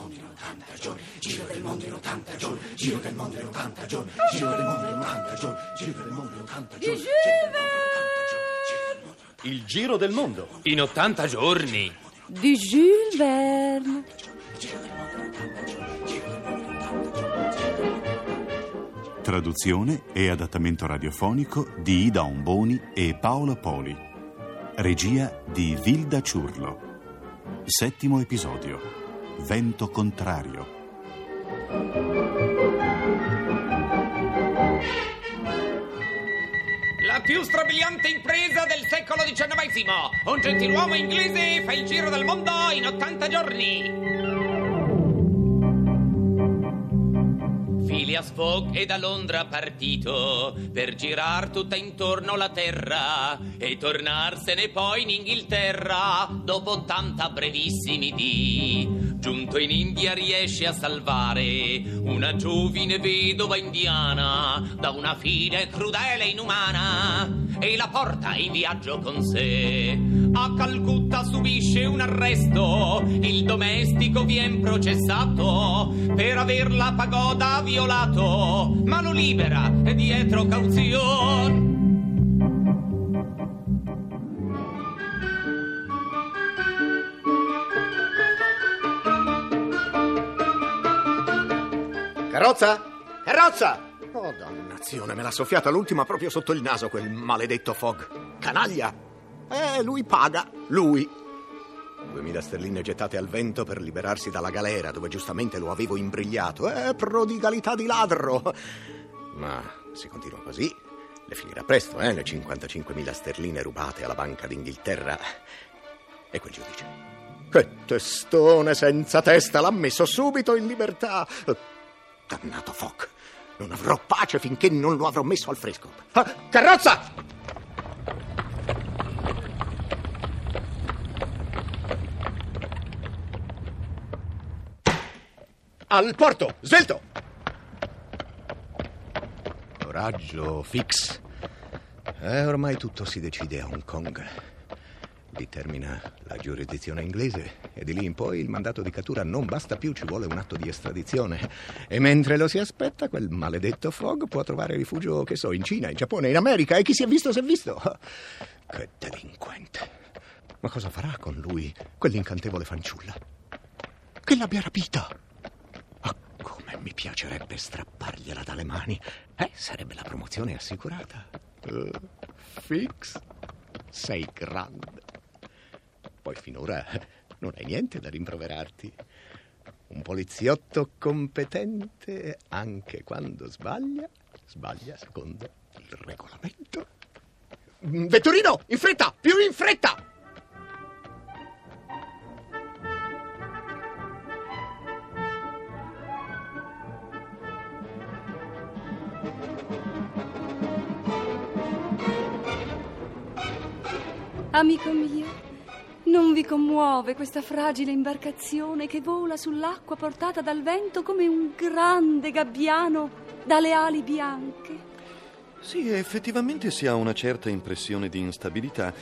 mondo in 80 giorni, giro del mondo in 80 giorni, giro del mondo in 80 giorni, giro del mondo in 80 giorni, giro del mondo in 80 giorni. Il giro del mondo in 80 giorni di Jules Verne. Traduzione e adattamento radiofonico di Ida Omboni e Paolo Poli. Regia di Vilda Ciurlo. 7° episodio. Vento contrario. La più strabiliante impresa del secolo XIX. Un gentiluomo inglese fa il giro del mondo in 80 giorni. Phileas Fogg è da Londra partito per girar tutta intorno la terra e tornarsene poi in Inghilterra dopo 80 brevissimi dì. Giunto in India riesce a salvare una giovine vedova indiana da una fine crudele e inumana e la porta in viaggio con sé. A Calcutta subisce un arresto, il domestico vien processato per aver la pagoda violato, ma lo libera e dietro cauzione. Carrozza? Carrozza! Oh, dannazione, me l'ha soffiata l'ultima proprio sotto il naso quel maledetto Fogg. Canaglia! Lui paga, lui. 2000 sterline gettate al vento per liberarsi dalla galera dove giustamente lo avevo imbrigliato. Prodigalità di ladro! Ma se continua così, le finirà presto, le 55.000 sterline rubate alla Banca d'Inghilterra. E quel giudice? Che testone senza testa, l'ha messo subito in libertà. Dannato Fogg, non avrò pace finché non lo avrò messo al fresco. Carrozza! Al porto, svelto! Coraggio, Fix. Ormai tutto si decide a Hong Kong. Lì termina la giurisdizione inglese e di lì in poi il mandato di cattura non basta più, ci vuole un atto di estradizione. E mentre lo si aspetta, quel maledetto Fogg può trovare rifugio, che so, in Cina, in Giappone, in America, e chi si è visto si è visto. Che delinquente. Ma cosa farà con lui quell'incantevole fanciulla? Che l'abbia rapita? Ah, come mi piacerebbe strappargliela dalle mani. Sarebbe la promozione assicurata. Fix, sei grande. Poi finora non hai niente da rimproverarti. Un poliziotto competente, anche quando sbaglia secondo il regolamento. Vetturino, in fretta, più in fretta! Amico mio, non vi commuove questa fragile imbarcazione che vola sull'acqua portata dal vento come un grande gabbiano dalle ali bianche? Sì, effettivamente si ha una certa impressione di instabilità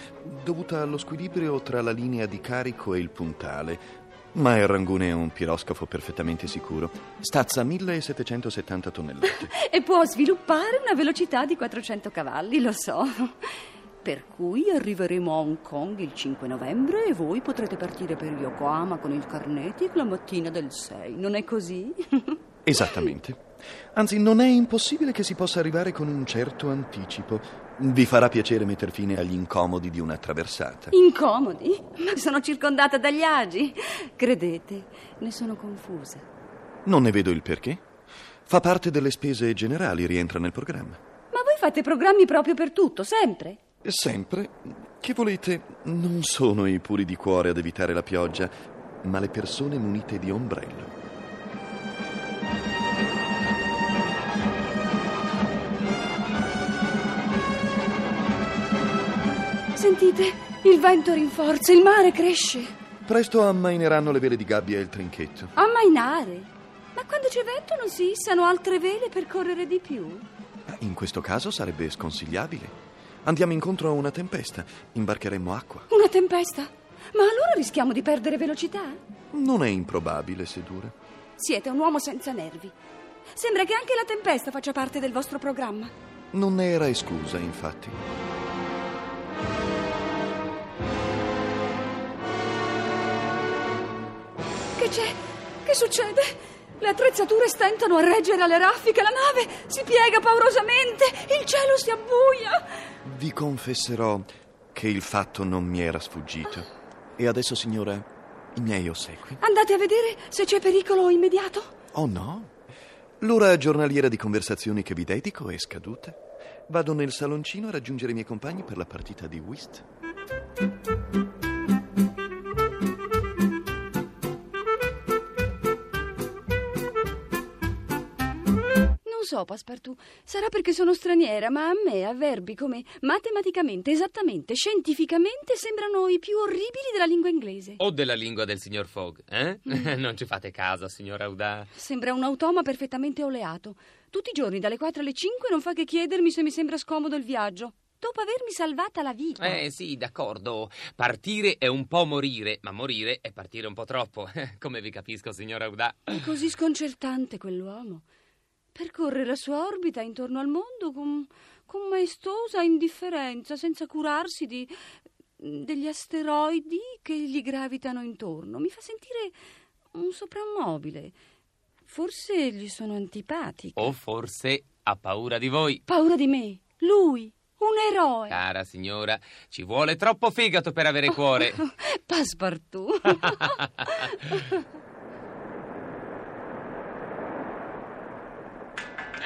dovuta allo squilibrio tra la linea di carico e il puntale. Ma il Rangoon è un piroscafo perfettamente sicuro. Stazza 1770 tonnellate. E può sviluppare una velocità di 400 cavalli, lo so. Per cui arriveremo a Hong Kong il 5 novembre e voi potrete partire per Yokohama con il Carnatic la mattina del 6, non è così? Esattamente. Anzi, non è impossibile che si possa arrivare con un certo anticipo. Vi farà piacere metter fine agli incomodi di una traversata. Incomodi? Ma sono circondata dagli agi. Credete, ne sono confusa. Non ne vedo il perché. Fa parte delle spese generali, rientra nel programma. Ma voi fate programmi proprio per tutto, sempre? Sempre. Che volete? Non sono i puri di cuore ad evitare la pioggia, ma le persone munite di ombrello. Sentite, il vento rinforza, il mare cresce. Presto ammaineranno le vele di gabbia e il trinchetto. Ammainare? Ma quando c'è vento non si issano altre vele per correre di più? In questo caso sarebbe sconsigliabile. Andiamo incontro a una tempesta. Imbarcheremo acqua. Una tempesta? Ma allora rischiamo di perdere velocità? Non è improbabile, Sedure. Siete un uomo senza nervi. Sembra che anche la tempesta faccia parte del vostro programma. Non ne era esclusa, infatti. Che c'è? Che succede? Le attrezzature stentano a reggere alle raffiche, la nave si piega paurosamente, il cielo si abbuia. Vi confesserò che il fatto non mi era sfuggito. E adesso, signora, i miei ossequi. Andate a vedere se c'è pericolo immediato. Oh no, l'ora giornaliera di conversazioni che vi dedico è scaduta. Vado nel saloncino a raggiungere i miei compagni per la partita di whist. Non so, Passepartout, sarà perché sono straniera, ma a me avverbi come matematicamente, esattamente, scientificamente sembrano i più orribili della lingua inglese. O della lingua del signor Fogg, eh? Non ci fate caso, signora Aouda. Sembra un automa perfettamente oleato. Tutti i giorni dalle 4 alle 5 non fa che chiedermi se mi sembra scomodo il viaggio. Dopo avermi salvata la vita. Sì, d'accordo. Partire è un po' morire, ma morire è partire un po' troppo. Come vi capisco, signora Aouda. È così sconcertante quell'uomo. Percorre la sua orbita intorno al mondo con maestosa indifferenza, senza curarsi degli asteroidi che gli gravitano intorno. Mi fa sentire un soprammobile. Forse gli sono antipatico. O forse ha paura di voi. Paura di me? Lui, un eroe. Cara signora, ci vuole troppo fegato per avere cuore. Passepartout.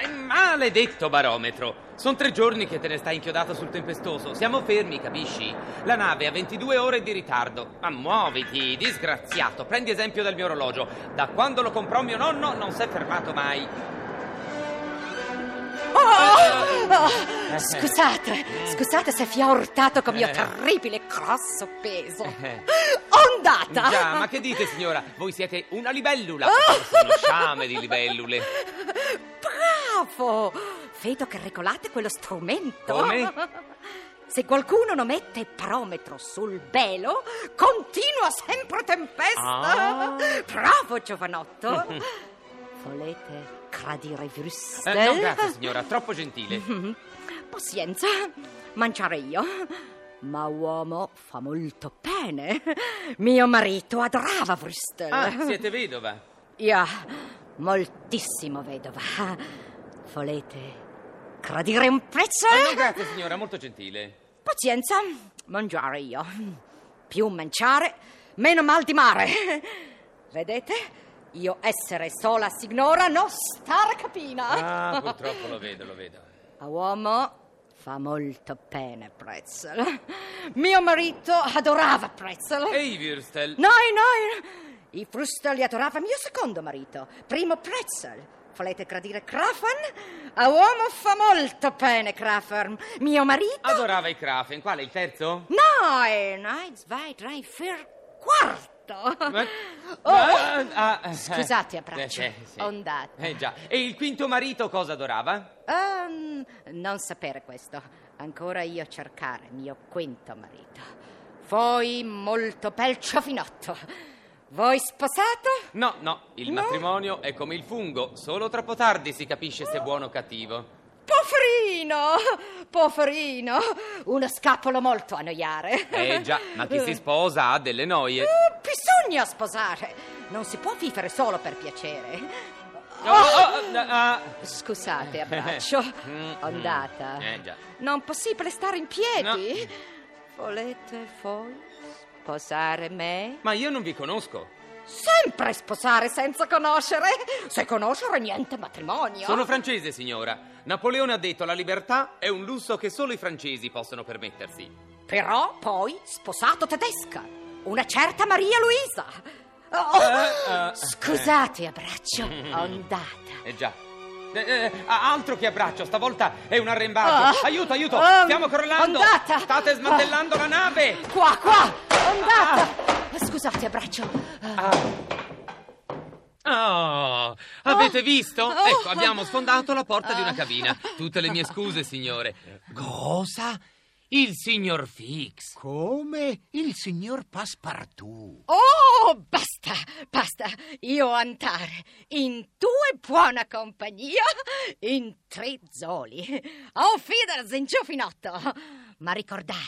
Maledetto barometro! Sono 3 giorni che te ne stai inchiodato sul tempestoso. Siamo fermi, capisci? La nave ha 22 ore di ritardo. Ma muoviti, disgraziato! Prendi esempio dal mio orologio. Da quando lo comprò mio nonno non si è fermato mai. Oh, scusate se vi ho urtato con mio terribile grosso peso. Ondata! Già, ma che dite, signora? Voi siete una libellula. Sono sciame di libellule. Vedo che regolate quello strumento. Come? Se qualcuno non mette barometro sul velo, continua sempre tempesta. Bravo, giovanotto. Volete gradire i würstel? No, grazie, signora, troppo gentile. Pazienza, mangiare io. Ma uomo fa molto bene. Mio marito adorava würstel. Siete vedova? Io, moltissimo vedova. Volete gradire un prezzo? No, grazie signora, molto gentile. Pazienza, mangiare io. Più mangiare, meno mal di mare. Vedete? Io essere sola signora, non star capina. Purtroppo lo vedo. A uomo fa molto bene pretzel. Mio marito adorava pretzel. E i würstel? Noi. I würstel li adorava mio secondo marito. Primo pretzel. Volete gradire Krafen? A uomo fa molto bene Krafen. Mio marito adorava i Krafen. Quale, il terzo? No, quarto. Scusate, abbraccio. Sì. Ondate. Già. E il quinto marito cosa adorava? Non sapere questo. Ancora io cercare mio quinto marito. Voi molto bel giovinotto. Voi sposato? No, il matrimonio è come il fungo, solo troppo tardi si capisce se è buono o cattivo. Poverino, uno scapolo molto a noiare. Già, ma chi si sposa ha delle noie. Bisogna sposare, non si può vivere solo per piacere. Scusate, abbraccio, ondata. Già. Non possibile stare in piedi? No. Volete voi? Sposare me? Ma io non vi conosco. Sempre sposare senza conoscere. Se conoscere niente matrimonio. Sono francese, signora. Napoleone ha detto la libertà è un lusso che solo i francesi possono permettersi. Però poi sposato tedesca, una certa Maria Luisa. Scusate, abbraccio. Ondata. Già. Altro che abbraccio, stavolta è un arrembaggio. Aiuto, stiamo crollando. Ondata. State smantellando la nave. Qua, ondata. Scusate, abbraccio. Avete visto? Ecco, abbiamo sfondato la porta di una cabina. Tutte le mie scuse, signore. Cosa? il signor Fix. Come? Il signor Passepartout. Oh, basta, basta. Io andare in tue buona compagnia in tre zoli. Auf Wiedersehen, giovinotto. Ma ricordare,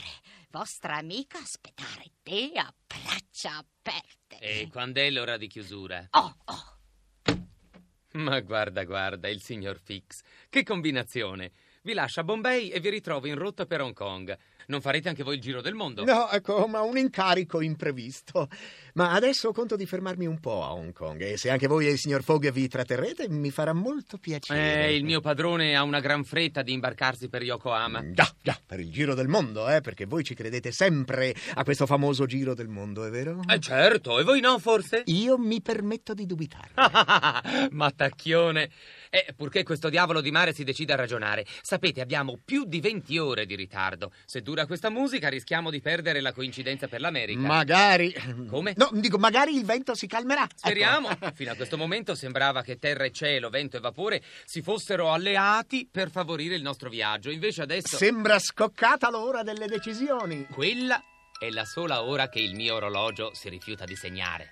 vostra amica aspettare te a braccia aperte. E quando è l'ora di chiusura? Oh. Ma guarda, il signor Fix. Che combinazione. Vi lascia a Bombay e vi ritrovo in rotta per Hong Kong. Non farete anche voi il giro del mondo? No, ecco, ma un incarico imprevisto. Ma adesso conto di fermarmi un po' a Hong Kong. E se anche voi e il signor Fogg vi tratterrete, mi farà molto piacere. Il mio padrone ha una gran fretta di imbarcarsi per Yokohama. Già, per il giro del mondo, perché voi ci credete sempre a questo famoso giro del mondo, è vero? Certo, e voi no, forse? Io mi permetto di dubitare. Ma tacchione. Purché questo diavolo di mare si decida a ragionare. Sapete, abbiamo più di 20 ore di ritardo. Se dura questa musica rischiamo di perdere la coincidenza per l'America. Magari. Come? No, dico, magari il vento si calmerà. Speriamo. Ecco. Fino a questo momento sembrava che terra e cielo, vento e vapore si fossero alleati per favorire il nostro viaggio. Invece adesso... Sembra scoccata l'ora delle decisioni. Quella è la sola ora che il mio orologio si rifiuta di segnare.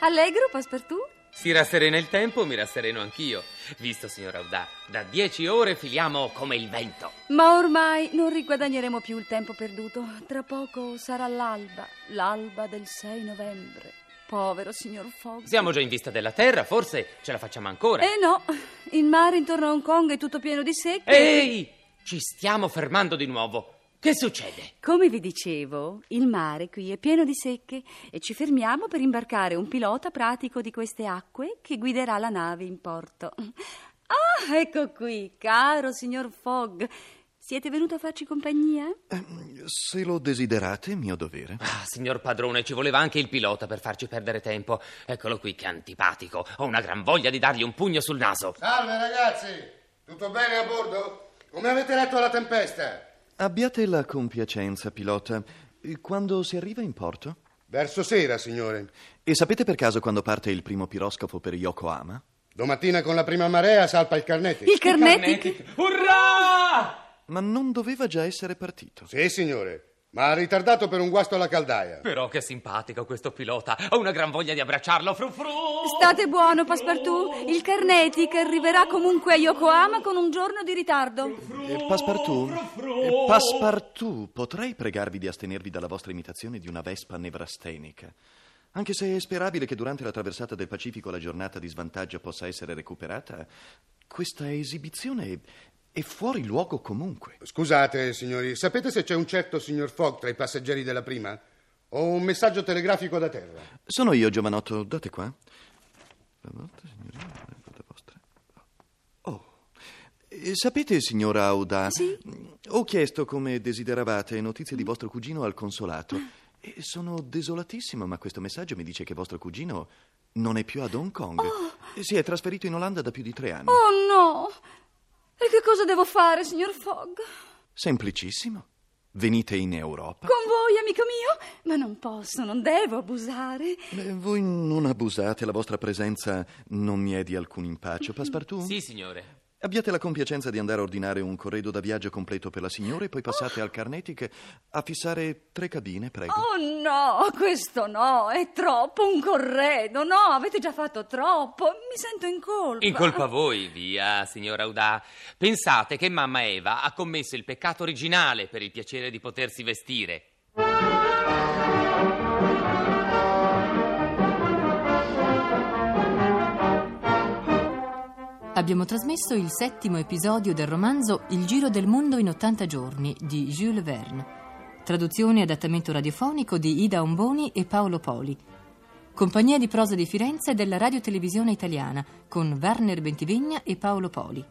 Allegro, Passepartout? Si rasserena il tempo, mi rassereno anch'io. Visto, signor Aouda, da 10 ore filiamo come il vento. Ma ormai non riguadagneremo più il tempo perduto. Tra poco sarà l'alba, l'alba del 6 novembre. Povero signor Fogg. Siamo già in vista della terra, forse ce la facciamo ancora. No, il mare intorno a Hong Kong è tutto pieno di secche. Ehi, ci stiamo fermando di nuovo. Che succede? Come vi dicevo, il mare qui è pieno di secche e ci fermiamo per imbarcare un pilota pratico di queste acque che guiderà la nave in porto. Ah, ecco qui, caro signor Fogg. Siete venuto a farci compagnia? Se lo desiderate, mio dovere. Ah, signor padrone, ci voleva anche il pilota per farci perdere tempo. Eccolo qui, che antipatico. Ho una gran voglia di dargli un pugno sul naso. Salve, ragazzi. Tutto bene a bordo? Come avete retto la tempesta? Abbiate la compiacenza, pilota. Quando si arriva in porto? Verso sera, signore. E sapete per caso quando parte il primo piroscafo per Yokohama? Domattina con la prima marea salpa il Carnatic. Il Carnatic? Urrà! Ma non doveva già essere partito? Sì, signore. Ma ha ritardato per un guasto alla caldaia. Però che simpatico questo pilota. Ho una gran voglia di abbracciarlo. Frufru. State buono, Passepartout. Il Carnatic arriverà comunque a Yokohama con un giorno di ritardo. Passepartout, potrei pregarvi di astenervi dalla vostra imitazione di una vespa nevrastenica? Anche se è sperabile che durante la traversata del Pacifico la giornata di svantaggio possa essere recuperata, questa esibizione è fuori luogo comunque. Scusate, signori, sapete se c'è un certo signor Fogg tra i passeggeri della prima? Ho un messaggio telegrafico da terra. Sono io, giovanotto, date qua. La vostra, signorina, la vostra. Oh, sapete, signora Aouda? Sì? Ho chiesto come desideravate notizie di vostro cugino al consolato. E sono desolatissimo, ma questo messaggio mi dice che vostro cugino non è più ad Hong Kong. Oh. Si è trasferito in Olanda da più di 3 anni. Oh no! E che cosa devo fare, signor Fogg? Semplicissimo. Venite in Europa. Con voi, amico mio? Ma non posso, non devo abusare. Voi non abusate, la vostra presenza non mi è di alcun impaccio. Passepartout? Sì, signore. Abbiate la compiacenza di andare a ordinare un corredo da viaggio completo per la signora e poi passate al Carnatic a fissare 3 cabine, prego. Oh no, questo no, è troppo un corredo, no, avete già fatto troppo, mi sento in colpa. In colpa voi, via, signora Aouda. Pensate che mamma Eva ha commesso il peccato originale per il piacere di potersi vestire. Abbiamo trasmesso il 7° episodio del romanzo Il Giro del mondo in 80 giorni di Jules Verne. Traduzione e adattamento radiofonico di Ida Omboni e Paolo Poli. Compagnia di prosa di Firenze della Radio Televisione Italiana con Warner Bentivegna e Paolo Poli.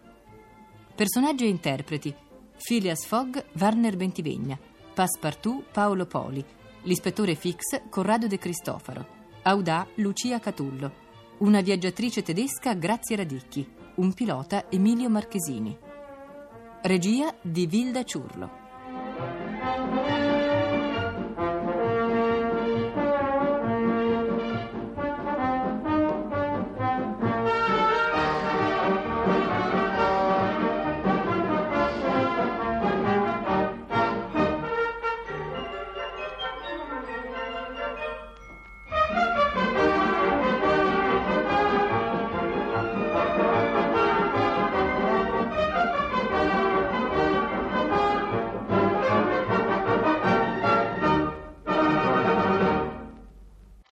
Personaggi e interpreti: Phileas Fogg, Warner Bentivegna; Passepartout, Paolo Poli; l'ispettore Fix, Corrado De Cristofaro; Aouda, Lucia Catullo; una viaggiatrice tedesca, Grazia Radicchi; un pilota, Emilio Marchesini. Regia di Vilda Ciurlo.